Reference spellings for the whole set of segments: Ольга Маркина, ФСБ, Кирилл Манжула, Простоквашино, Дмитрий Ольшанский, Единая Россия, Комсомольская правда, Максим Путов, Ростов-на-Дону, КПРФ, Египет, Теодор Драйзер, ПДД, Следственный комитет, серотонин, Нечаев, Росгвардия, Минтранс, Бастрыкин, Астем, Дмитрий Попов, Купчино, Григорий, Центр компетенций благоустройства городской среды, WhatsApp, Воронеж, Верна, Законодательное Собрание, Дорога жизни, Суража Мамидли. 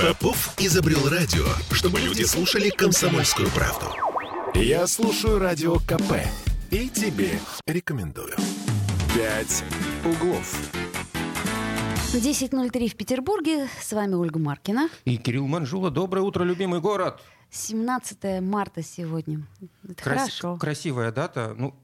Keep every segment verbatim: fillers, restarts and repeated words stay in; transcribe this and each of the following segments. Попов изобрел радио, чтобы люди слушали «Комсомольскую правду». Я слушаю Радио КП и тебе рекомендую. «Пять углов». десять ноль три в Петербурге. С вами Ольга Маркина. И Кирилл Манжула. Доброе утро, любимый город. семнадцатое марта сегодня. Это Крас- хорошо. Красивая дата. Ну,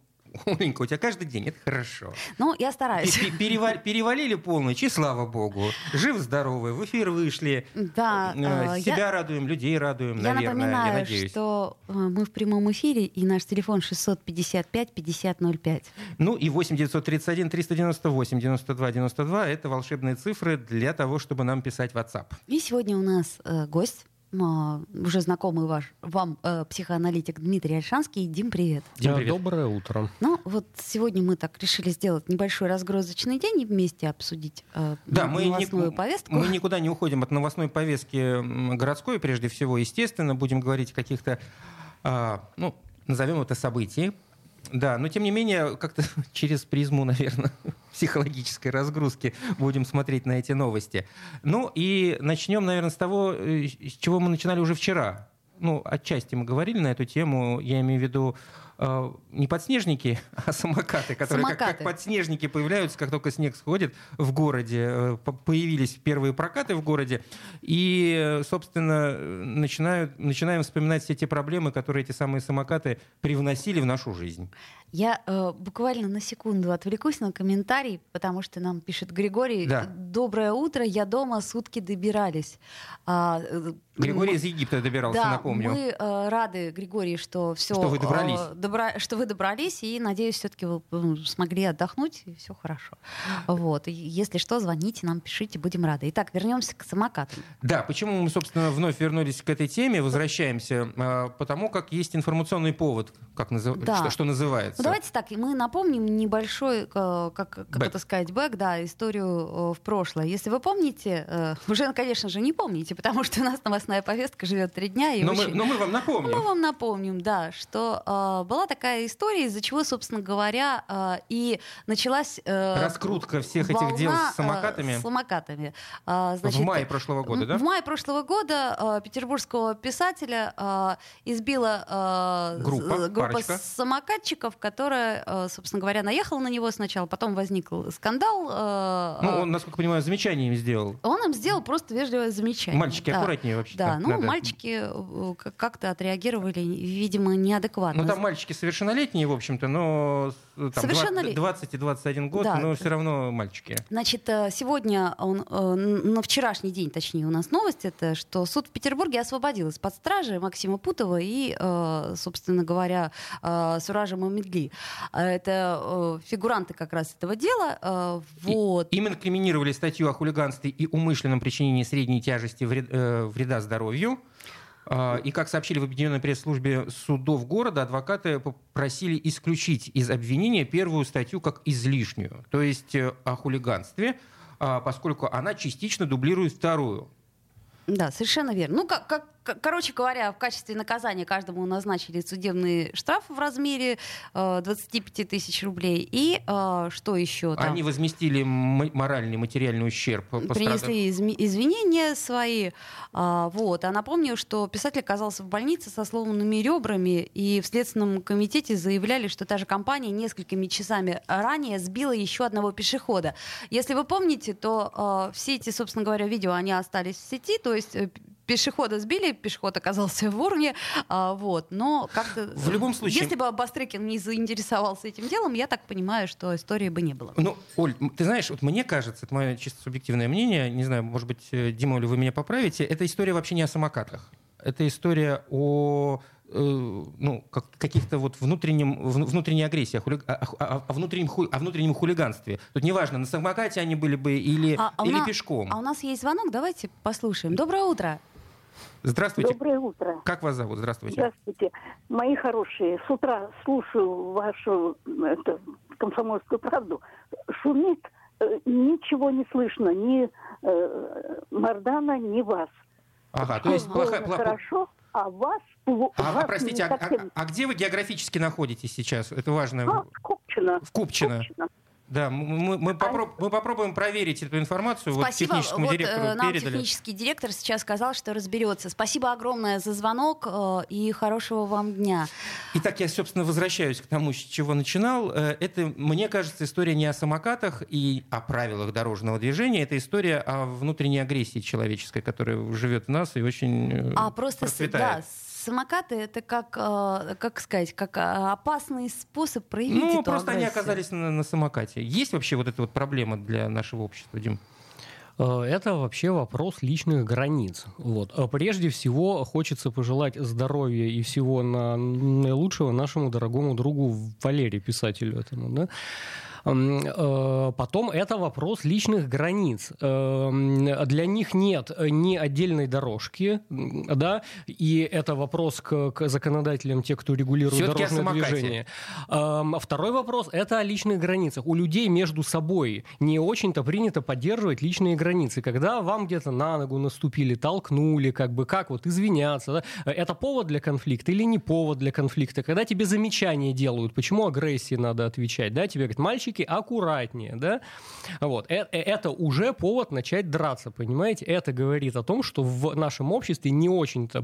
Оленька, у тебя каждый день. Это хорошо. Ну, я стараюсь. Перевали, перевалили полночь, и слава богу. Жив-здоровый, в эфир вышли. Да. Себя я... радуем, людей радуем, я наверное. Напоминаю, я напоминаю, что мы в прямом эфире, и наш телефон шестьсот пятьдесят пять пятьдесят ноль пять. Ну и восемь девятьсот тридцать один триста девяносто восемь девяносто два девяносто два. Это волшебные цифры для того, чтобы нам писать WhatsApp. И сегодня у нас э, гость. Уже знакомый ваш вам э, психоаналитик Дмитрий Ольшанский. Дим, привет. Дим, привет. Доброе утро. Ну, вот сегодня мы так решили сделать небольшой разгрузочный день и вместе обсудить э, да, новостную мы не, повестку. Мы никуда не уходим от новостной повестки городской, прежде всего, естественно. Будем говорить о каких-то, э, ну, назовем это событий. Да, но тем не менее, как-то через призму, наверное, психологической разгрузки будем смотреть на эти новости. Ну и начнем, наверное, с того, с чего мы начинали уже вчера. Ну, отчасти мы говорили на эту тему, я имею в виду э, не подснежники, а самокаты, которые самокаты. Как, как подснежники появляются, как только снег сходит в городе. Появились первые прокаты в городе, и, собственно, начинают, начинаем вспоминать все те проблемы, которые эти самые самокаты привносили в нашу жизнь. Я э, буквально на секунду отвлекусь на комментарий, потому что нам пишет Григорий. Да. «Доброе утро, я дома, сутки добирались». А, Григорий мы... из Египта добирался, да, напомню. Да, мы э, рады, Григорий, что все... Что вы добрались. Э, добра... Что вы добрались, и, надеюсь, все-таки вы смогли отдохнуть, и все хорошо. Вот. И, если что, звоните нам, пишите, будем рады. Итак, вернемся к самокатам. Да, почему мы, собственно, вновь вернулись к этой теме, возвращаемся, э, потому как есть информационный повод, как назыв... да. что, что называется. Давайте так, мы напомним небольшой, как, как это сказать, бэк, да, историю в прошлое. Если вы помните, уже, конечно же, не помните, потому что у нас новостная повестка живет три дня. И но, очень... мы, но мы вам напомним. Мы вам напомним, да, что была такая история, из-за чего, собственно говоря, и началась... Раскрутка всех этих дел с самокатами. С самокатами. Значит, в мае прошлого года, да? В мае прошлого года петербургского писателя избила группа, группа самокатчиков, которая, собственно говоря, наехала на него сначала, потом возникл скандал. Ну, он, насколько я понимаю, замечание им сделал. Он им сделал просто вежливое замечание. Мальчики, да. Аккуратнее вообще. Да, ну, надо. Мальчики как-то отреагировали, видимо, неадекватно. Ну, там мальчики совершеннолетние, в общем-то, но там, Совершеннолет... двадцать и двадцать один год, да. Но все равно мальчики. Значит, сегодня, он, на вчерашний день, точнее, у нас новость, это что суд в Петербурге освободил из-под стражи Максима Путова и, собственно говоря, Суража Мамидли. Это фигуранты как раз этого дела. Вот. И, им инкриминировали статью о хулиганстве и умышленном причинении средней тяжести вреда, вреда здоровью. И, как сообщили в Объединенной пресс-службе судов города, адвокаты попросили исключить из обвинения первую статью как излишнюю, то есть о хулиганстве, поскольку она частично дублирует вторую. Да, совершенно верно. Ну, как, как, как, короче говоря, в качестве наказания каждому назначили судебный штраф в размере э, двадцать пять тысяч рублей. И э, что еще там? Они возместили м- моральный, материальный ущерб. Принесли изм- извинения свои. А, вот. А напомню, что писатель оказался в больнице со сломанными ребрами, и в Следственном комитете заявляли, что та же компания несколькими часами ранее сбила еще одного пешехода. Если вы помните, то э, все эти, собственно говоря, видео, они остались в сети, то есть пешехода сбили, пешеход оказался в урне, а, вот, но как-то... В любом случае... Если бы Бастрыкин не заинтересовался этим делом, я так понимаю, что истории бы не было. Ну, Оль, ты знаешь, вот мне кажется, это мое чисто субъективное мнение, не знаю, может быть, Дима, или вы меня поправите, эта история вообще не о самокатах. Это история о... ну, как, каких-то вот внутреннем, внутренней агрессии, о, хули, о, о, о, внутреннем, о внутреннем хулиганстве. Тут неважно, на самокате они были бы или, а, а или на, пешком. А у нас есть звонок, давайте послушаем. Доброе утро. Здравствуйте. Доброе утро. Как вас зовут? Здравствуйте. Здравствуйте. Мои хорошие, с утра слушаю вашу это, «Комсомольскую правду». Шумит, ничего не слышно, ни э, Мардана, ни вас. Ага, то есть плохо, плохо... Хорошо, а вас... А, а, простите, а, а, а где вы географически находитесь сейчас? Это важно. А, в Купчино. В Купчино. Купчино. Да, мы, мы, а... попроб, мы попробуем проверить эту информацию. Спасибо. Вот техническому вот директору нам передали. Технический директор сейчас сказал, что разберется. Спасибо огромное за звонок и хорошего вам дня. Итак, я, собственно, возвращаюсь к тому, с чего начинал. Это, мне кажется, история не о самокатах и о правилах дорожного движения. Это история о внутренней агрессии человеческой, которая живет в нас и очень а просто процветает. С, да, самокаты — это как, как сказать, как опасный способ проявить ну, эту агрессию. Ну, просто они оказались на, на самокате. Есть вообще вот эта вот проблема для нашего общества, Дим? Это вообще вопрос личных границ. Вот. Прежде всего, хочется пожелать здоровья и всего наилучшего нашему дорогому другу Валерию, писателю этому, да? Потом это вопрос личных границ. Для них нет ни отдельной дорожки, да, и это вопрос к, к законодателям, те, кто регулирует все-таки дорожное движение. Второй вопрос — это о личных границах. У людей между собой не очень-то принято поддерживать личные границы. Когда вам где-то на ногу наступили, толкнули, как бы как вот извиняться, да? Это повод для конфликта или не повод для конфликта? Когда тебе замечания делают, почему агрессии надо отвечать, да? Тебе говорят: мальчики, аккуратнее, да, вот, это уже повод начать драться, понимаете, это говорит о том, что в нашем обществе не очень-то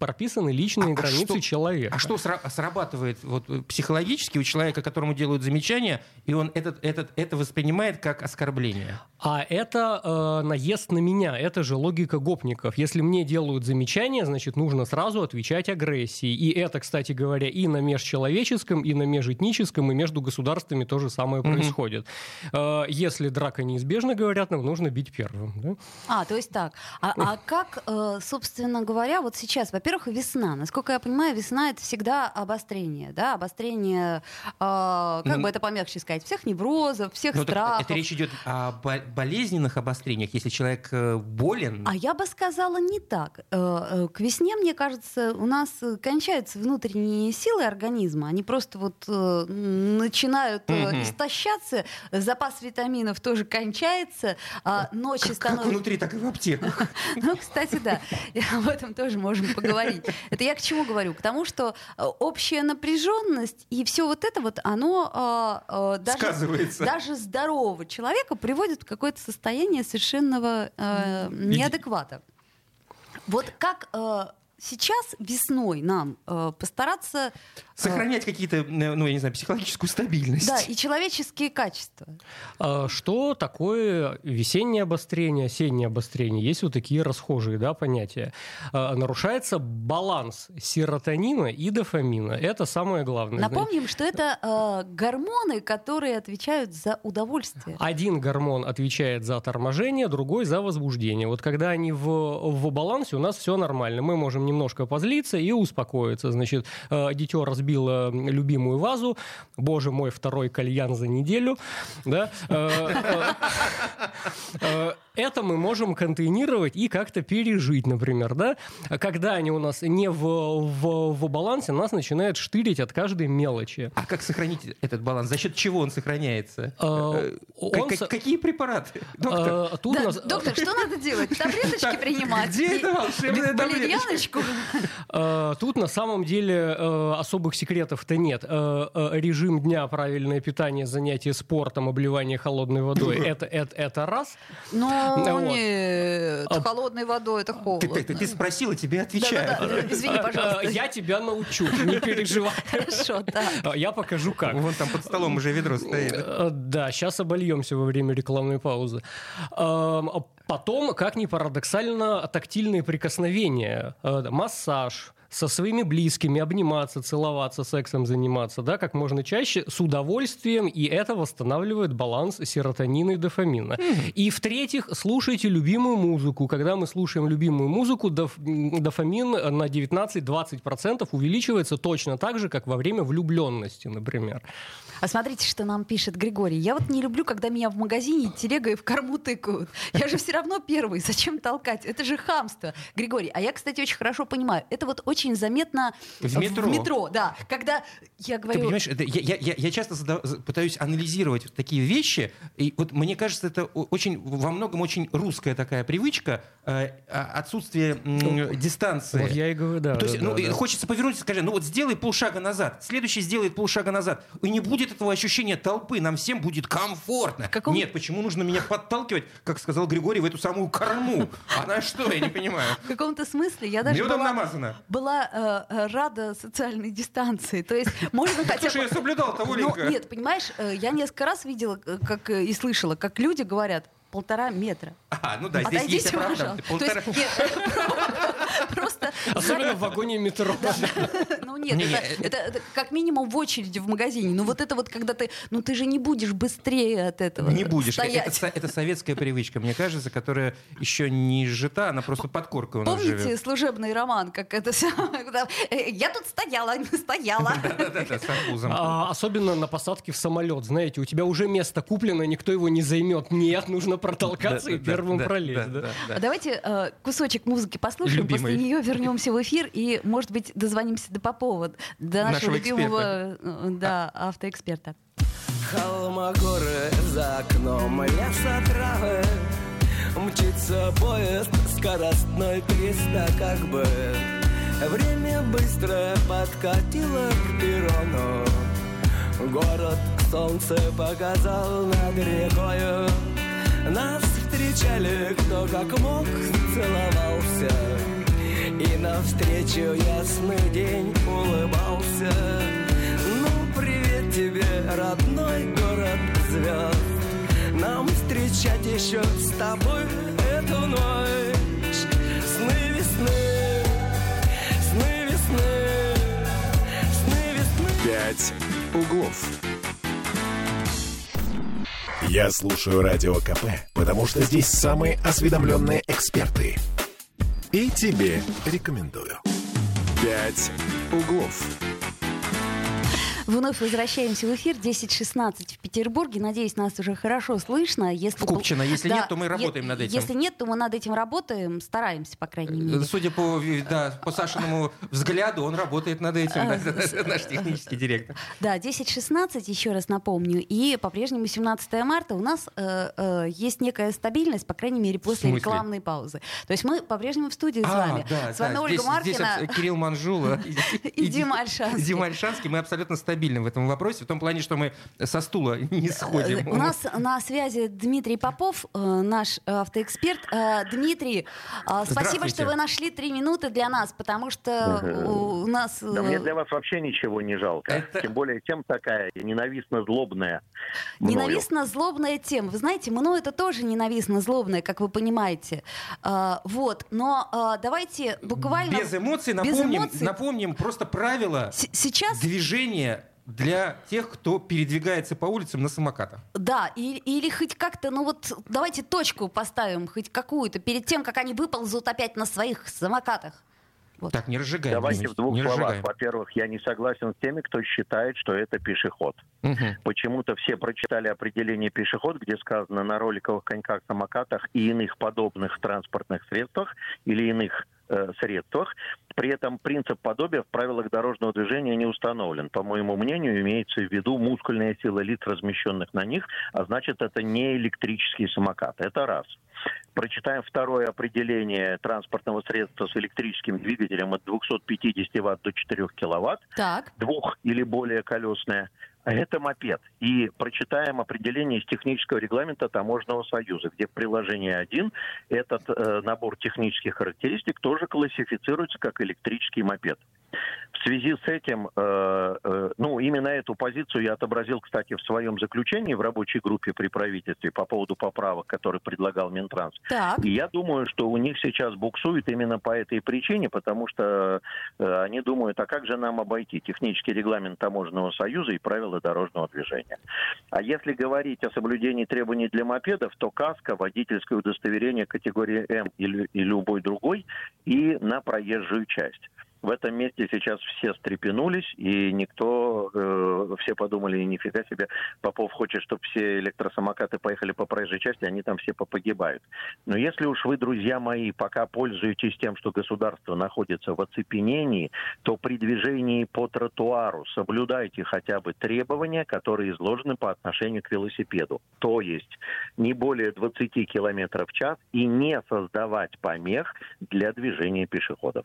прописаны личные а границы что, человека. А что срабатывает вот, психологически у человека, которому делают замечания, и он этот, этот, это воспринимает как оскорбление? А это э, наезд на меня, это же логика гопников. Если мне делают замечания, значит, нужно сразу отвечать агрессией, и это, кстати говоря, и на межчеловеческом, и на межэтническом, и между государствами тоже самое mm-hmm. происходит. Если драка неизбежна, говорят, нам нужно бить первым. Да? А, то есть так. А, а как, собственно говоря, вот сейчас, во-первых, весна. Насколько я понимаю, весна — это всегда обострение. Да? Обострение, как mm-hmm. бы это помягче сказать, всех неврозов, всех ну, страхов. Это речь идет о болезненных обострениях, если человек болен. А я бы сказала не так. К весне, мне кажется, у нас кончаются внутренние силы организма. Они просто вот начинают... Mm-hmm. истощаться, запас витаминов тоже кончается, а ночи как, становятся... Как внутри, так и в аптеках. Ну, кстати, да, об этом тоже можем поговорить. Это я к чему говорю? К тому, что общая напряженность и все вот это вот, оно даже, сказывается. Даже здорового человека приводит в какое-то состояние совершенного э, неадеквата. Вот как... Э, сейчас весной нам э, постараться... Э, сохранять какие-то, ну, я не знаю, психологическую стабильность. Да, и человеческие качества. Что такое весеннее обострение, осеннее обострение? Есть вот такие расхожие, да, понятия. Нарушается баланс серотонина и дофамина. Это самое главное. Напомним, что это э, гормоны, которые отвечают за удовольствие. Один гормон отвечает за торможение, другой за возбуждение. Вот когда они в, в балансе, у нас все нормально. Мы можем не немножко позлиться и успокоиться. Значит, дитё разбило любимую вазу. Боже мой, второй кальян за неделю. Да? Это мы можем контейнировать и как-то пережить, например. Да? Когда они у нас не в, в, в балансе, нас начинает штырить от каждой мелочи. А как сохранить этот баланс? За счет чего он сохраняется? Какие препараты? Доктор, что надо делать? Таблеточки принимать? Где это волшебная таблеточка? Тут на самом деле особых секретов-то нет. Режим дня, правильное питание, занятия спортом, обливание холодной водой — это, это, это раз. Но вот. Нет, а... холодной водой — это холодно. Ты, ты, ты спросила, тебе отвечаю. Да, да, да. Извини, пожалуйста. Я тебя научу, не переживай. Хорошо, да. Я покажу как. Вон там под столом уже ведро стоит. Да, сейчас обольемся во время рекламной паузы. Потом, как ни парадоксально, тактильные прикосновения, массаж, со своими близкими обниматься, целоваться, сексом заниматься, да, как можно чаще, с удовольствием, и это восстанавливает баланс серотонина и дофамина. Mm-hmm. И в-третьих, слушайте любимую музыку. Когда мы слушаем любимую музыку, доф- дофамин на девятнадцать-двадцать процентов увеличивается точно так же, как во время влюбленности, например. А смотрите, что нам пишет Григорий. Я вот не люблю, когда меня в магазине телегой в корму тыкают. Я же все равно первый. Зачем толкать? Это же хамство. Григорий, а я, кстати, очень хорошо понимаю. Это вот очень очень заметно в метро. В метро, да. Когда я говорю... Ты понимаешь, это, я, я, я часто задав, пытаюсь анализировать такие вещи, и вот мне кажется, это очень, во многом очень русская такая привычка, э, отсутствие э, дистанции. Вот я и говорю, да. То да, есть, да, ну, да. Хочется повернуться и скажи, ну вот сделай полшага назад, следующий сделает полшага назад, и не будет этого ощущения толпы, нам всем будет комфортно. Каком... Нет, почему нужно меня подталкивать, как сказал Григорий, в эту самую корму? Она что, я не понимаю. В каком-то смысле я даже была, была э, рада социальной дистанции. То есть можно хотя бы... Слушай, я соблюдал того Ленька. Нет, понимаешь, я несколько раз видела как, и слышала, как люди говорят полтора метра. А, ну да, здесь есть правда. Полтора... То есть, нет, просто... Особенно в вагоне метро. Ну нет, это как минимум в очереди в магазине. Ну вот это вот, когда ты... Ну ты же не будешь быстрее от этого стоять. Не будешь. Это советская привычка, мне кажется, которая еще не изжита, она просто под коркой у нас живет. Помните служебный роман, как это все... Я тут стояла, не стояла. Да-да-да, с арбузом. Особенно на посадке в самолет. Знаете, у тебя уже место куплено, никто его не займет. Нет, нужно протолкаться да, и да, первым да, пролезть. Да, да. Да. Давайте э, кусочек музыки послушаем, любимый. После нее вернемся в эфир и, может быть, дозвонимся до Попова, до нашего, нашего любимого да, а. автоэксперта. Холма, горы за окном, леса, травы, мчится поезд, скоростной креста, как бы. Время быстро подкатило к перрону, город солнце показал над рекою. Нас встречали, кто как мог, целовался, и навстречу ясный день улыбался. Ну, привет тебе, родной город звезд, нам встречать еще с тобой эту ночь. Сны весны, сны весны, сны весны. Пять углов. Я слушаю Радио КП, потому что здесь самые осведомленные эксперты. И тебе рекомендую. «Пять углов». Вновь возвращаемся в эфир. десять шестнадцать в Петербурге. Надеюсь, нас уже хорошо слышно. Если в Купчино. Если да, нет, то мы работаем е- над этим. Если нет, то мы над этим работаем. Стараемся, по крайней мере. Судя по, да, по Сашиному взгляду, он работает над этим. Наш технический директор. Да, десять шестнадцать, еще раз напомню. И по-прежнему семнадцатое марта у нас есть некая стабильность, по крайней мере, после рекламной паузы. То есть мы по-прежнему в студии с вами. С вами Ольга Маркина. Здесь Кирилл Манжула. И Дима Ольшанский. Дима Ольшанский. Мы абсолютно стабильны. В этом вопросе, в том плане, что мы со стула не сходим. У нас на связи Дмитрий Попов, наш автоэксперт. Дмитрий, спасибо, что вы нашли три минуты для нас, потому что у нас... Да мне для вас вообще ничего не жалко. Это... Тем более, тем такая ненавистно-злобная. Мною. Ненавистно-злобная тема. Вы знаете, мною это тоже ненавистно-злобная, как вы понимаете. Вот. Но давайте буквально... Без эмоций напомним, Без эмоций... напомним просто правила С- сейчас... движения для тех, кто передвигается по улицам на самокатах. Да, или, или хоть как-то, ну вот давайте точку поставим, хоть какую-то, перед тем, как они выползут опять на своих самокатах. Вот. Так, не разжигаем. Давайте в двух словах. Во-первых, я не согласен с теми, кто считает, что это пешеход. Угу. Почему-то все прочитали определение пешеход, где сказано на роликовых коньках, самокатах и иных подобных транспортных средствах или иных э, средствах. При этом принцип подобия в правилах дорожного движения не установлен. По моему мнению, имеется в виду мускульная сила лиц, размещенных на них, а значит, это не электрический самокат. Это раз. Прочитаем второе определение транспортного средства с электрическим двигателем от двести пятьдесят ватт до четырех киловатт, так. Двух- или более колесное. А это мопед. И прочитаем определение из технического регламента Таможенного союза, где в приложении один этот э, набор технических характеристик тоже классифицируется как электрический мопед. В связи с этим, э, э, ну, именно эту позицию я отобразил, кстати, в своем заключении в рабочей группе при правительстве по поводу поправок, которые предлагал Минтранс. Так. И я думаю, что у них сейчас буксует именно по этой причине, потому что э, они думают, а как же нам обойти технический регламент Таможенного союза и правила дорожного движения. А если говорить о соблюдении требований для мопедов, то каска, водительское удостоверение категории М или, или любой другой и на проезжую часть. В этом месте сейчас все встрепенулись, и никто, э, все подумали, нифига себе, Попов хочет, чтобы все электросамокаты поехали по проезжей части, они там все попогибают. Но если уж вы, друзья мои, пока пользуетесь тем, что государство находится в оцепенении, то при движении по тротуару соблюдайте хотя бы требования, которые изложены по отношению к велосипеду. То есть не более двадцать километров в час и не создавать помех для движения пешеходов.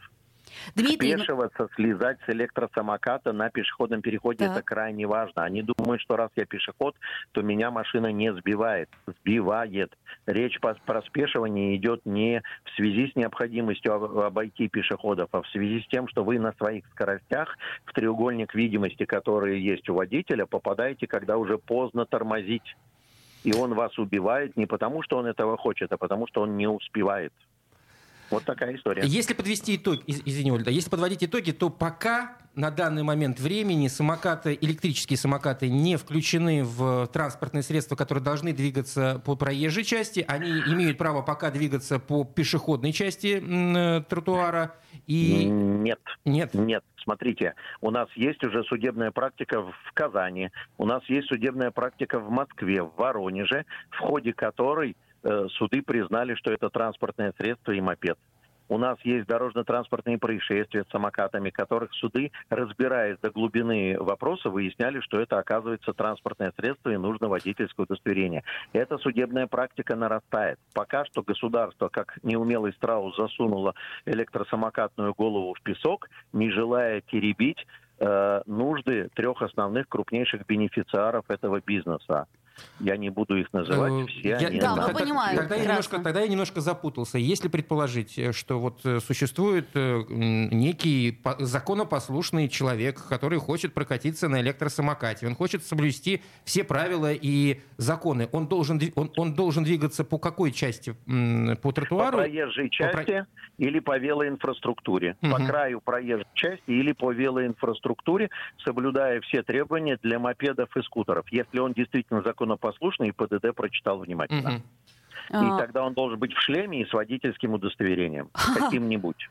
Дмитрий... Спешиваться, слезать с электросамоката на пешеходном переходе, да. Это крайне важно. Они думают, что раз я пешеход, то меня машина не сбивает. Сбивает. Речь про спешивание идет не в связи с необходимостью обойти пешеходов, а в связи с тем, что вы на своих скоростях в треугольник видимости, который есть у водителя, попадаете, когда уже поздно тормозить. И он вас убивает не потому, что он этого хочет, а потому, что он не успевает. Вот такая история. Если подвести итоги, извини, Ольга, если подводить итоги, то пока на данный момент времени самокаты, электрические самокаты не включены в транспортные средства, которые должны двигаться по проезжей части. Они имеют право пока двигаться по пешеходной части тротуара. И... Нет. Нет. Нет. Смотрите, у нас есть уже судебная практика в Казани, у нас есть судебная практика в Москве, в Воронеже, в ходе которой суды признали, что это транспортное средство и мопед. У нас есть дорожно-транспортные происшествия с самокатами, которых суды, разбираясь до глубины вопроса, выясняли, что это, оказывается, транспортное средство и нужно водительское удостоверение. Эта судебная практика нарастает. Пока что государство, как неумелый страус, засунуло электросамокатную голову в песок, не желая теребить э, нужды трех основных крупнейших бенефициаров этого бизнеса. Я не буду их называть, все я, они... Да, мы понимаем. Тогда я, немножко, тогда я немножко запутался. Если предположить, что вот существует некий законопослушный человек, который хочет прокатиться на электросамокате, он хочет соблюсти все правила и законы, он должен, он, он должен двигаться по какой части? По тротуару? По проезжей части по про... или по велоинфраструктуре. Угу. По краю проезжей части или по велоинфраструктуре, соблюдая все требования для мопедов и скутеров. Если он действительно законопослушный, послушный и ПДД прочитал внимательно. Mm-hmm. И а... тогда он должен быть в шлеме и с водительским удостоверением. Каким-нибудь.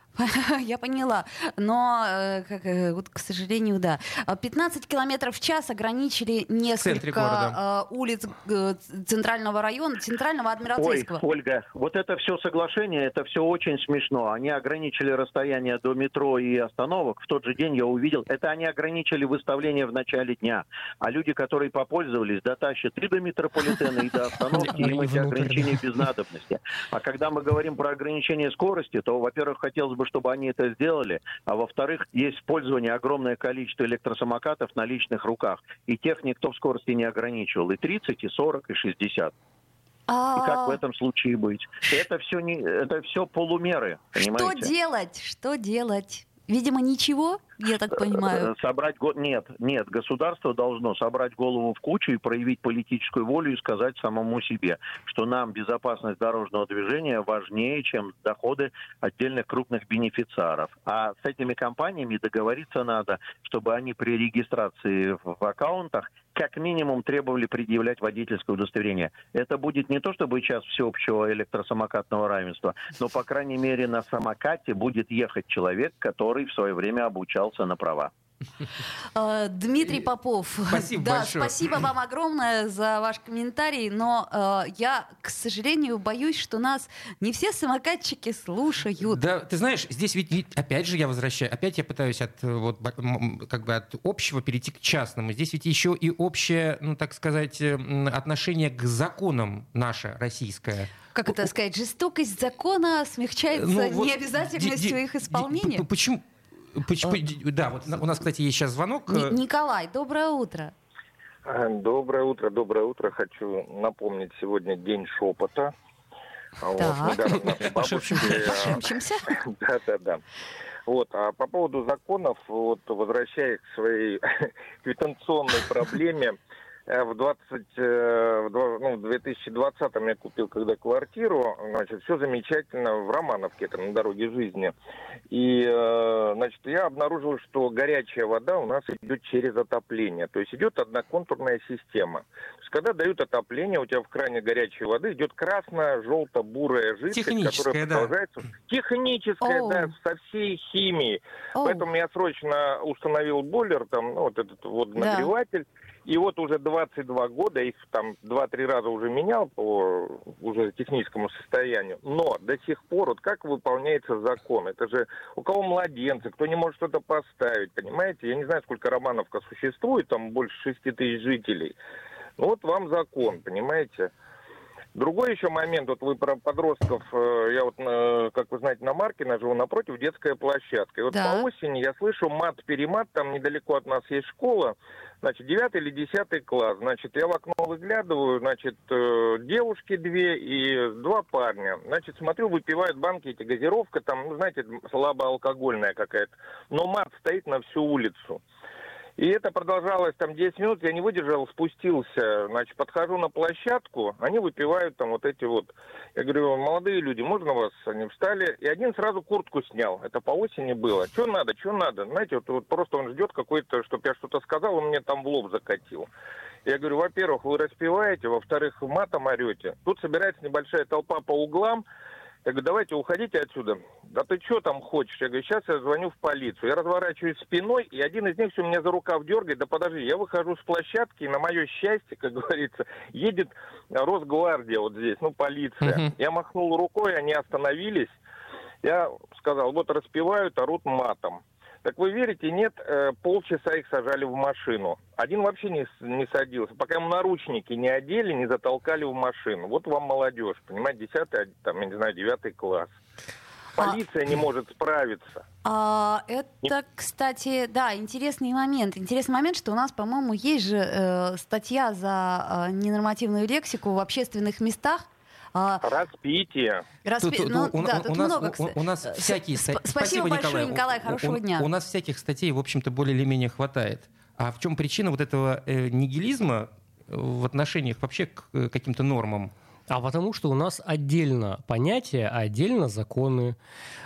Я поняла. Но, как, вот, к сожалению, да. пятнадцать километров в час ограничили несколько улиц Центрального района, Центрального Адмиралтейского. Ой, Ольга, вот это все соглашение, это все очень смешно. Они ограничили расстояние до метро и остановок. В тот же день я увидел, это они ограничили выставление в начале дня. А люди, которые попользовались, дотащат и до метрополитена, и до остановки, им эти ограничения без надобности. А когда мы говорим про ограничение скорости, то, во-первых, хотелось бы, чтобы они это сделали, а во-вторых, есть в пользовании огромное количество электросамокатов на личных руках. И тех никто в скорости не ограничивал. И тридцать, и сорок, и шестьдесят. И как в этом случае быть? Это все, не, это все полумеры, понимаете? Что делать? Что делать? Видимо, ничего, я так понимаю. Собрать го... Нет, нет, государство должно собрать голову в кучу и проявить политическую волю и сказать самому себе, что нам безопасность дорожного движения важнее, чем доходы отдельных крупных бенефициаров. А с этими компаниями договориться надо, чтобы они при регистрации в аккаунтах как минимум требовали предъявлять водительское удостоверение. Это будет не то, чтобы сейчас всеобщего электросамокатного равенства, но, по крайней мере, на самокате будет ехать человек, который в свое время обучался на права. Дмитрий Попов, спасибо, да, большое. Спасибо вам огромное за ваш комментарий, но э, я, к сожалению, боюсь, что нас не все самокатчики слушают. Да, ты знаешь, здесь ведь опять же я возвращаю, опять я пытаюсь от, вот, как бы от общего перейти к частному. Здесь ведь еще и общее, ну так сказать, отношение к законам наше российское. Как это сказать, жестокость закона смягчается ну, вот, необязательностью д- их исполнения? Д- д- почему? Почему, да, вот у нас, кстати, есть сейчас звонок. Николай, доброе утро. Доброе утро, доброе утро. Хочу напомнить, сегодня день шепота. Пошепчемся. Да, да, да. Вот, а по поводу законов, вот возвращаясь к своей квитанционной проблеме, в, двадцатом я купил когда квартиру, значит, все замечательно в Романовке, это на Дороге жизни. И, значит, я обнаружил, что горячая вода у нас идет через отопление, то есть идет одноконтурная система. То есть, когда дают отопление, у тебя в кране горячей воды идет красная, желто-бурая жидкость, которая продолжается... Да. Техническая, oh. да, со всей химией. Oh. Поэтому я срочно установил бойлер, там, ну, вот этот вот нагреватель. Yeah. И вот уже двадцать два года, их там два-три раза уже менял по уже техническому состоянию. Но до сих пор, вот как выполняется закон? Это же у кого младенцы, кто не может что-то поставить, понимаете? Я не знаю, сколько Романовка существует, там больше шесть тысяч жителей. Ну вот вам закон, понимаете? Другой еще момент, вот вы про подростков, я вот, как вы знаете, на Маркино живу, напротив детская площадка. И вот да. по осени я слышу мат-перемат, там недалеко от нас есть школа, значит, девятый или десятый класс. Значит, я в окно выглядываю, значит, девушки две и два парня. Значит, смотрю, выпивают банки, эти газировка, там, ну, знаете, слабоалкогольная какая-то. Но мат стоит на всю улицу. И это продолжалось там десять минут, я не выдержал, спустился, значит, подхожу на площадку, они выпивают там вот эти вот. Я говорю, молодые люди, можно вас? Они встали, и один сразу куртку снял, это по осени было. Че надо, че надо? Знаете, вот, вот просто он ждет какой-то, чтобы я что-то сказал, он мне там в лоб закатил. Я говорю, во-первых, вы распеваете, во-вторых, матом орете. Тут собирается небольшая толпа по углам. Я говорю, давайте уходите отсюда. Да ты что там хочешь? Я говорю, сейчас я звоню в полицию. Я разворачиваюсь спиной, и один из них все меня за рукав дергает. Да подожди, я выхожу с площадки, и на мое счастье, как говорится, едет Росгвардия вот здесь, ну, полиция. Uh-huh. Я махнул рукой, они остановились. Я сказал, вот распевают, орут матом. Так вы верите, нет, полчаса их сажали в машину. Один вообще не, не садился, пока ему наручники не одели, не затолкали в машину. Вот вам молодежь, понимаете, десятый, там, я не знаю, девятый класс. Полиция а... не может справиться. А, это, кстати, да, интересный момент. Интересный момент, что у нас, по-моему, есть же э, статья за э, ненормативную лексику в общественных местах. Распитие. Распи... Тут, ну, у, да, у, нас, много, у, у нас всякие статьи. Спасибо, Спасибо большое, Николай, хорошего у, дня. У, у нас всяких статей, в общем-то, более или менее хватает. А в чем причина вот этого э, нигилизма в отношениях вообще к э, каким-то нормам? А потому что у нас отдельно понятия, а отдельно законы.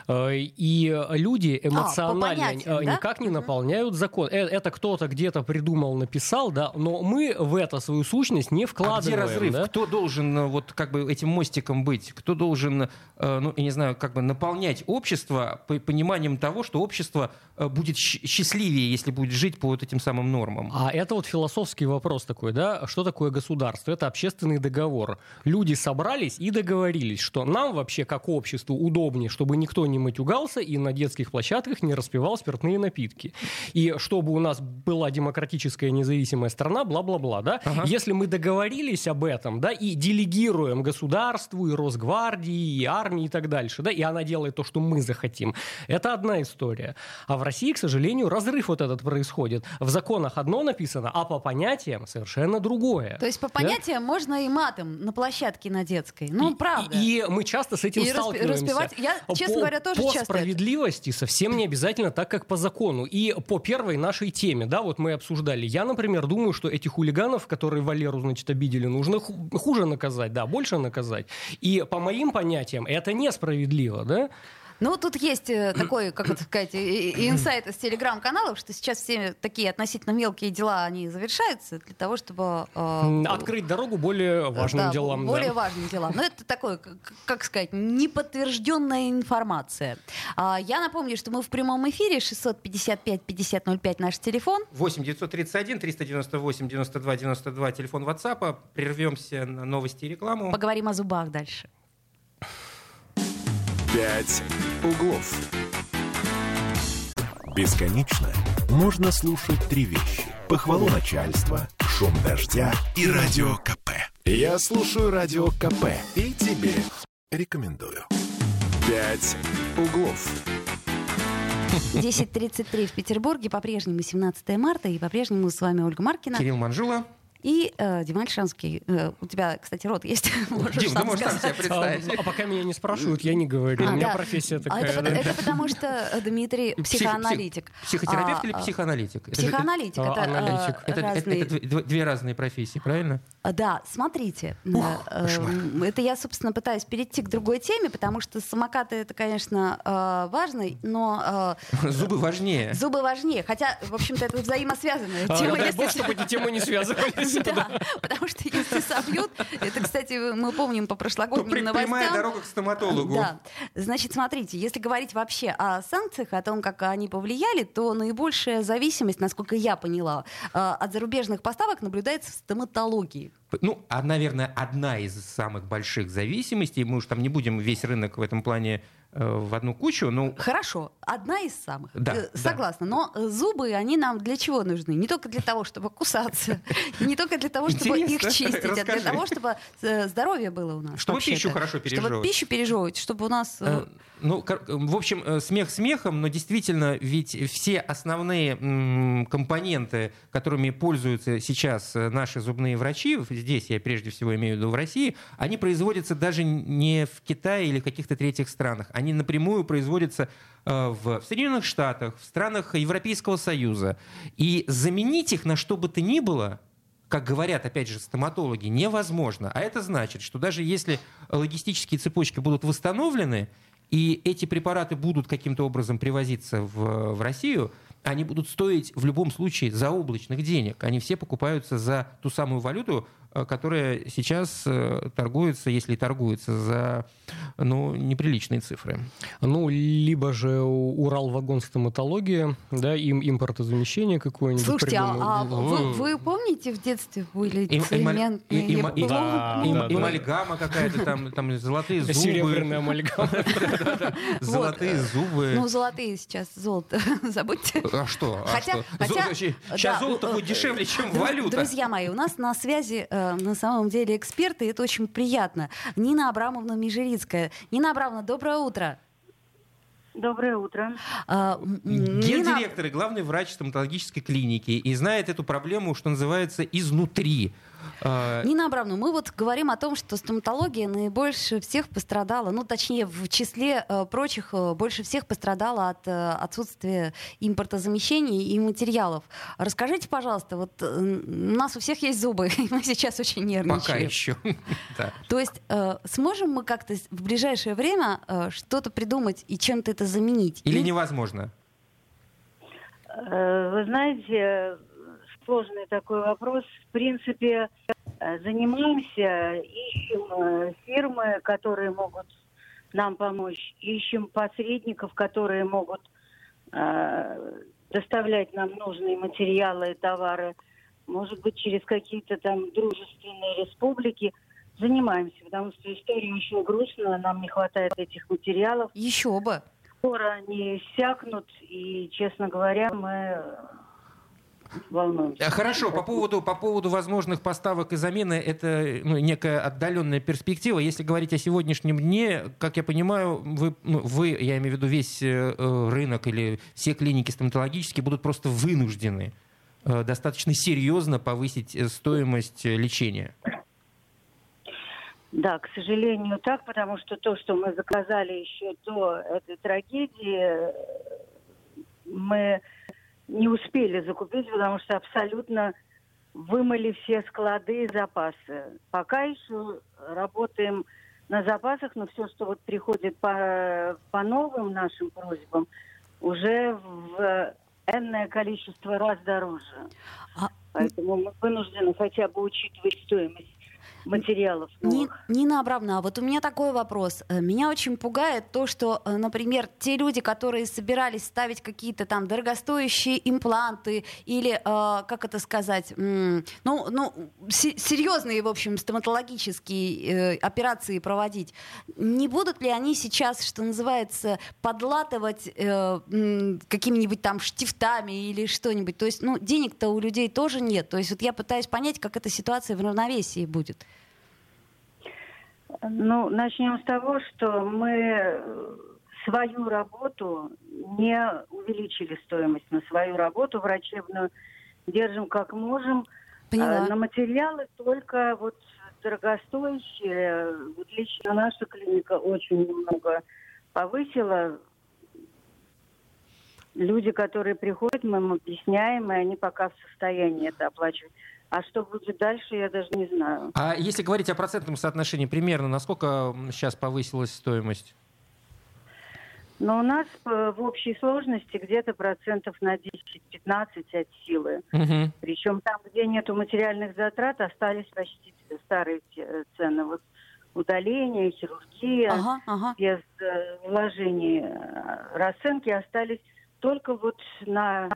И люди эмоционально а, понятиям, никак да? не наполняют закон. Это кто-то где-то придумал, написал, да, но мы в это свою сущность не вкладываем. А где разрыв? Да? Кто должен вот, как бы, этим мостиком быть? Кто должен, ну, я не знаю, как бы наполнять общество пониманием того, что общество будет счастливее, если будет жить по вот этим самым нормам? А это вот философский вопрос такой, да? Что такое государство? Это общественный договор. Люди собрались и договорились, что нам вообще как обществу удобнее, чтобы никто не матюгался и на детских площадках не распивал спиртные напитки. И чтобы у нас была демократическая независимая страна, бла-бла-бла. Да? Ага. Если мы договорились об этом, да, и делегируем государству, и Росгвардии, и армии, и так дальше, да, и она делает то, что мы захотим. Это одна история. А в России, к сожалению, разрыв вот этот происходит. В законах одно написано, а по понятиям совершенно другое. То есть по понятиям да? можно и матом на площадке на детской. Ну, и, правда. И, и мы часто с этим и сталкиваемся. Распевать, я, честно по, говоря, тоже по часто... По справедливости это. Совсем не обязательно так, как по закону. И по первой нашей теме, да, вот мы обсуждали. Я, например, думаю, что этих хулиганов, которые Валеру, значит, обидели, нужно хуже наказать, да, больше наказать. И по моим понятиям это несправедливо, да? Ну, тут есть такой, как это сказать, инсайт из телеграм-каналов, что сейчас все такие относительно мелкие дела, они завершаются для того, чтобы... Э, открыть дорогу более важным да, делам. Более да. важным делам. Но это такое, как сказать, неподтвержденная информация. Я напомню, что мы в прямом эфире, шестьсот пятьдесят пять пятьдесят ноль пять наш телефон. восемь девятьсот тридцать один триста девяносто восемь девяносто два девяносто два телефон WhatsApp. Прервемся на новости и рекламу. Поговорим о зубах дальше. Пять углов. Бесконечно можно слушать три вещи. Похвалу начальства, шум дождя и радио КП. Я слушаю радио КП и тебе рекомендую. Пять углов. десять тридцать три в Петербурге, по-прежнему семнадцатое марта, и по-прежнему с вами Ольга Маркина. Кирилл Манжула. И э, Дима Ольшанский, э, у тебя, кстати, род есть. Дим, ты можешь сам себе представить. А пока меня не спрашивают, я не говорю. У меня профессия такая. Это потому что Дмитрий психоаналитик. Психотерапевт или психоаналитик? Психоаналитик. Это две разные профессии, правильно? Да, смотрите. Это я, собственно, пытаюсь перейти к другой теме, потому что самокаты — это, конечно, важно, но... Зубы важнее. Зубы важнее. Хотя, в общем-то, это взаимосвязанная тема. Дай бог, чтобы эти темы не связывались. Да, потому что если собьют... Это, кстати, мы помним по прошлогодним новостям. Прямая дорога к стоматологу. Да. Значит, смотрите, если говорить вообще о санкциях, о том, как они повлияли, то наибольшая зависимость, насколько я поняла, от зарубежных поставок наблюдается в стоматологии. Ну, а, наверное, одна из самых больших зависимостей, мы уж там не будем весь рынок в этом плане э, в одну кучу, но... Хорошо, одна из самых, да, э, согласна, да. Но зубы, они нам для чего нужны? Не только для того, чтобы кусаться, не только для того, чтобы их чистить, а для того, чтобы здоровье было у нас. Чтобы пищу хорошо пережевывать. Чтобы пищу пережевывать, чтобы у нас... Ну, в общем, смех смехом, но действительно, ведь все основные компоненты, которыми пользуются сейчас наши зубные врачи, здесь я прежде всего имею в виду в России, они производятся даже не в Китае или в каких-то третьих странах. Они напрямую производятся в Соединенных Штатах, в странах Европейского Союза. И заменить их на что бы то ни было, как говорят, опять же, стоматологи, невозможно. А это значит, что даже если логистические цепочки будут восстановлены, и эти препараты будут каким-то образом привозиться в, в Россию, они будут стоить в любом случае заоблачных денег. Они все покупаются за ту самую валюту, которая сейчас торгуется, если и торгуется, за ну, неприличные цифры. Ну, либо же Уралвагон стоматология, да, им импортозамещение какое-нибудь. Слушайте, а, а вы, вы помните, в детстве были цементные... Эмальгама какая-то, там, там золотые зубы. Серебряная амальгама. Золотые зубы. Ну, золотые сейчас, золото, забудьте. А что? Сейчас золото будет дешевле, чем валюта. Друзья мои, у нас на связи... на самом деле эксперты, и это очень приятно. Нина Абрамовна Межирицкая. Нина Абрамовна, доброе утро. Доброе утро. А, Гендиректор Нина... и главный врач стоматологической клиники. И знает эту проблему, что называется, изнутри. Нина Абрамовна, мы вот говорим о том, что стоматология наибольше всех пострадала, ну, точнее, в числе э, прочих, э, больше всех пострадала от э, отсутствия импортозамещений и материалов. Расскажите, пожалуйста, вот э, у нас у всех есть зубы, и мы сейчас очень нервничаем. Пока еще. То есть э, сможем мы как-то в ближайшее время э, что-то придумать и чем-то это заменить? Или и... невозможно? Вы знаете... Сложный такой вопрос. В принципе, занимаемся, ищем фирмы, которые могут нам помочь, ищем посредников, которые могут э, доставлять нам нужные материалы и товары, может быть, через какие-то там дружественные республики. Занимаемся, потому что история очень грустная, нам не хватает этих материалов. Еще бы. Скоро они иссякнут, и, честно говоря, мы... Волнуюсь. Хорошо, по поводу, по поводу возможных поставок и замены, это ну, некая отдаленная перспектива. Если говорить о сегодняшнем дне, как я понимаю, вы, ну, вы я имею в виду весь э, рынок или все клиники стоматологические будут просто вынуждены э, достаточно серьезно повысить стоимость лечения. Да, к сожалению, так, потому что то, что мы заказали еще до этой трагедии, мы... не успели закупить, потому что абсолютно вымыли все склады и запасы. Пока еще работаем на запасах, но все, что вот приходит по, по новым нашим просьбам, уже в энное количество раз дороже. А... Поэтому мы вынуждены хотя бы учитывать стоимость материалов новых. Нина Абрамовна, а вот у меня такой вопрос. Меня очень пугает то, что, например, те люди, которые собирались ставить какие-то там дорогостоящие импланты или, э, как это сказать, м- ну, ну с- серьезные, в общем, стоматологические э, операции проводить, не будут ли они сейчас, что называется, подлатывать э, м- какими-нибудь там штифтами или что-нибудь? То есть, ну, денег-то у людей тоже нет. То есть вот я пытаюсь понять, как эта ситуация в равновесии будет. Ну, начнем с того, что мы свою работу не увеличили стоимость, на свою работу врачебную держим как можем. Поняла. На материалы только вот дорогостоящие. Вот лично наша клиника очень много повысила. Люди, которые приходят, мы им объясняем, и они пока в состоянии это оплачивать. А что будет дальше, я даже не знаю. А если говорить о процентном соотношении, примерно насколько сейчас повысилась стоимость? Но у нас в общей сложности где-то процентов на десять-пятнадцать от силы. Угу. Причем там, где нету материальных затрат, остались почти старые цены. Вот удаление, хирургия, ага, ага. без вложений расценки остались только вот на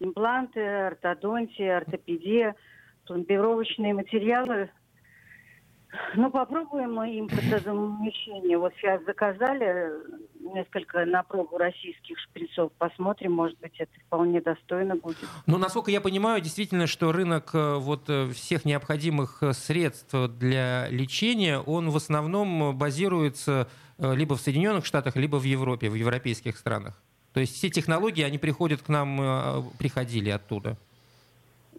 импланты, ортодонтия, ортопедия, пломбировочные материалы. Ну, попробуем мы импортозамещение. Вот сейчас заказали несколько на пробу российских шприцов. Посмотрим, может быть, это вполне достойно будет. Ну, насколько я понимаю, действительно, что рынок вот всех необходимых средств для лечения, он в основном базируется либо в Соединенных Штатах, либо в Европе, в европейских странах. То есть все технологии, они приходят к нам, приходили оттуда.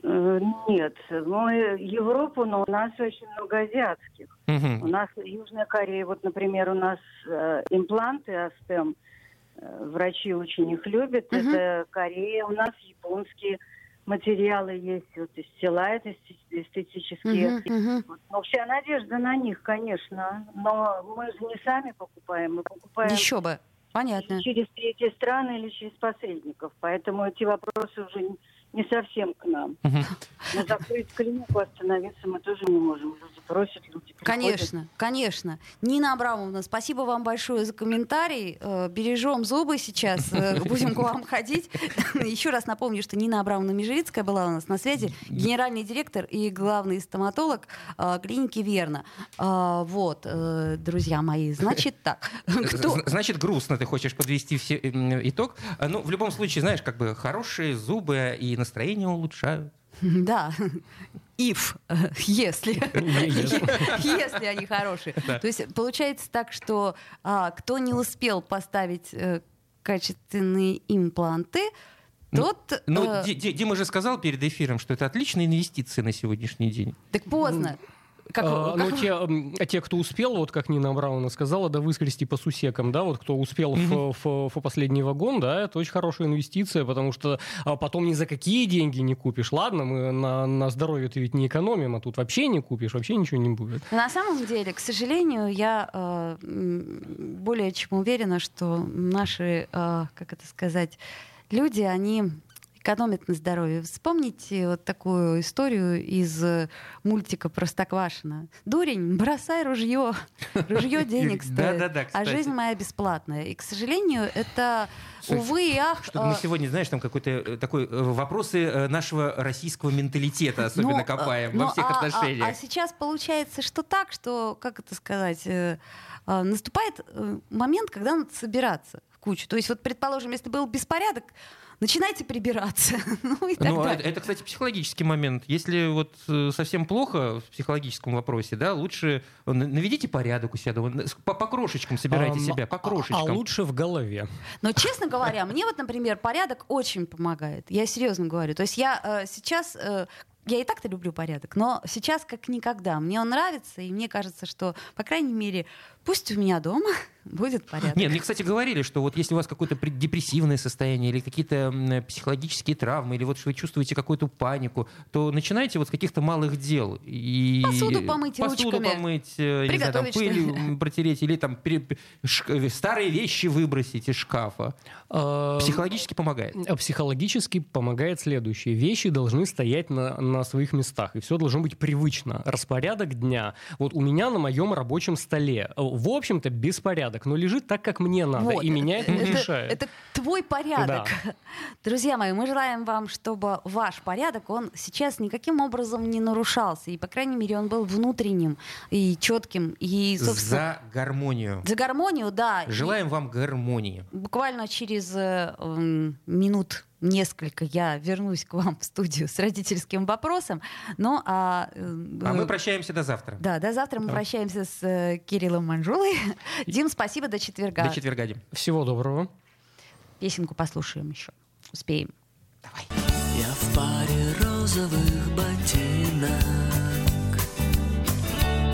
Нет, мы Европу, но у нас очень много азиатских. Угу. У нас Южная Корея, вот, например, у нас э, импланты Астем, э, врачи очень их любят. Угу. Это Корея, у нас японские материалы есть, вот эстилайт, эстетические. Угу, вот, но вся надежда на них, конечно, но мы же не сами покупаем, мы покупаем. Еще бы, понятно. Через третьи страны или через посредников, поэтому эти вопросы уже не... Не совсем к нам. Угу. Но закрыть клинику, остановиться мы тоже не можем. Люди просят, люди приходят. Конечно, конечно. Нина Абрамовна, спасибо вам большое за комментарий. Бережем зубы сейчас. Будем к вам ходить. Еще раз напомню, что Нина Абрамовна Межирицкая была у нас на связи. Генеральный директор и главный стоматолог клиники «Верна». Вот, друзья мои, значит так. Кто... Значит, грустно ты хочешь подвести все... итог. Ну, в любом случае, знаешь, как бы хорошие зубы и настроение улучшают. Да. If, если. Если они хорошие. Да. То есть получается так, что а, кто не успел поставить э, качественные импланты, тот... Ну, э... ну, Дима же сказал перед эфиром, что это отличные инвестиции на сегодняшний день. Так поздно. Как, а, как... Ну, те, те, кто успел, вот как Нина Абрамовна сказала, да, выскрести по сусекам, да, вот кто успел mm-hmm. в, в, в последний вагон, да, это очень хорошая инвестиция, потому что а потом ни за какие деньги не купишь. Ладно, мы на, на здоровье-то ведь не экономим, а тут вообще не купишь, вообще ничего не будет. На самом деле, к сожалению, я э, более чем уверена, что наши, э, как это сказать, люди, они... экономят на здоровье. Вспомните вот такую историю из мультика «Простоквашино». Дурень, бросай ружье. Ружье денег стоит. А жизнь моя бесплатная. И, к сожалению, это, увы и ах... Что-то мы сегодня, знаешь, там какой-то такой... Вопросы нашего российского менталитета особенно копаем во всех отношениях. А сейчас получается, что так, что, как это сказать, наступает момент, когда надо собираться в кучу. То есть, вот, предположим, если был беспорядок, начинайте прибираться. ну, и так ну, далее. Это, кстати, психологический момент. Если вот совсем плохо в психологическом вопросе, да, лучше наведите порядок у себя. По, по крошечкам собирайте а, себя, по крошечкам. А, а лучше в голове. Но, честно говоря, мне вот, например, порядок очень помогает. Я серьезно говорю. То есть я э, сейчас... Э, Я и так-то люблю порядок, но сейчас как никогда. Мне он нравится, и мне кажется, что, по крайней мере, пусть у меня дома будет порядок. Нет, мне, кстати, говорили, что вот если у вас какое-то депрессивное состояние или какие-то психологические травмы, или вот что вы чувствуете какую-то панику, то начинайте вот с каких-то малых дел. И... Посуду помыть Посуду ручками. Посуду помыть, не знаю, там, пыль протереть, или там старые вещи выбросить из шкафа. Психологически помогает. Психологически помогает следующее. Вещи должны стоять на... на своих местах, и все должно быть привычно. Распорядок дня. Вот у меня на моем рабочем столе, в общем-то, беспорядок, но лежит так, как мне надо, вот. И меня это не мешает. Это, это твой порядок. Да. Друзья мои, мы желаем вам, чтобы ваш порядок, он сейчас никаким образом не нарушался, и, по крайней мере, он был внутренним и четким. И, собственно, за гармонию. За гармонию, да. Желаем и вам гармонии. Буквально через э, э, минут несколько я вернусь к вам в студию с родительским вопросом. Но, а, а мы прощаемся до завтра. Да, до завтра мы да. прощаемся с э, Кириллом Манжулой. Дим, спасибо, до четверга. До четверга, Дим. Всего доброго. Песенку послушаем еще. Успеем. Давай. Я в паре розовых ботинок.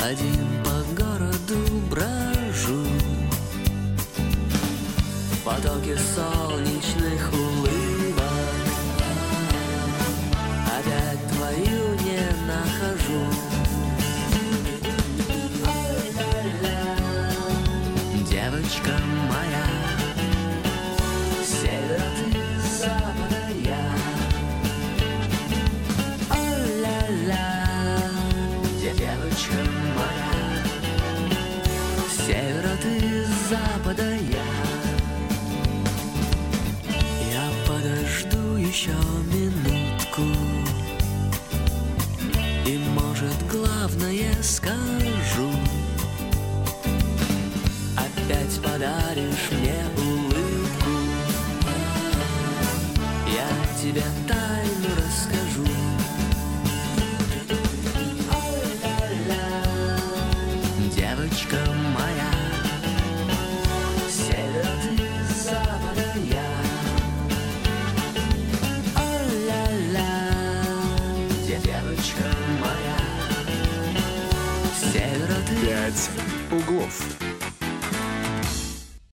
Один по городу брожу, в потоке солнечных улыбок. Опять твою не нахожу. Девочка моя, севера ты, запада я. О-ля-ля, девочка моя, севера ты, запада я. Я подожду еще минутку, и, может, главное скажу. Опять подаришь мне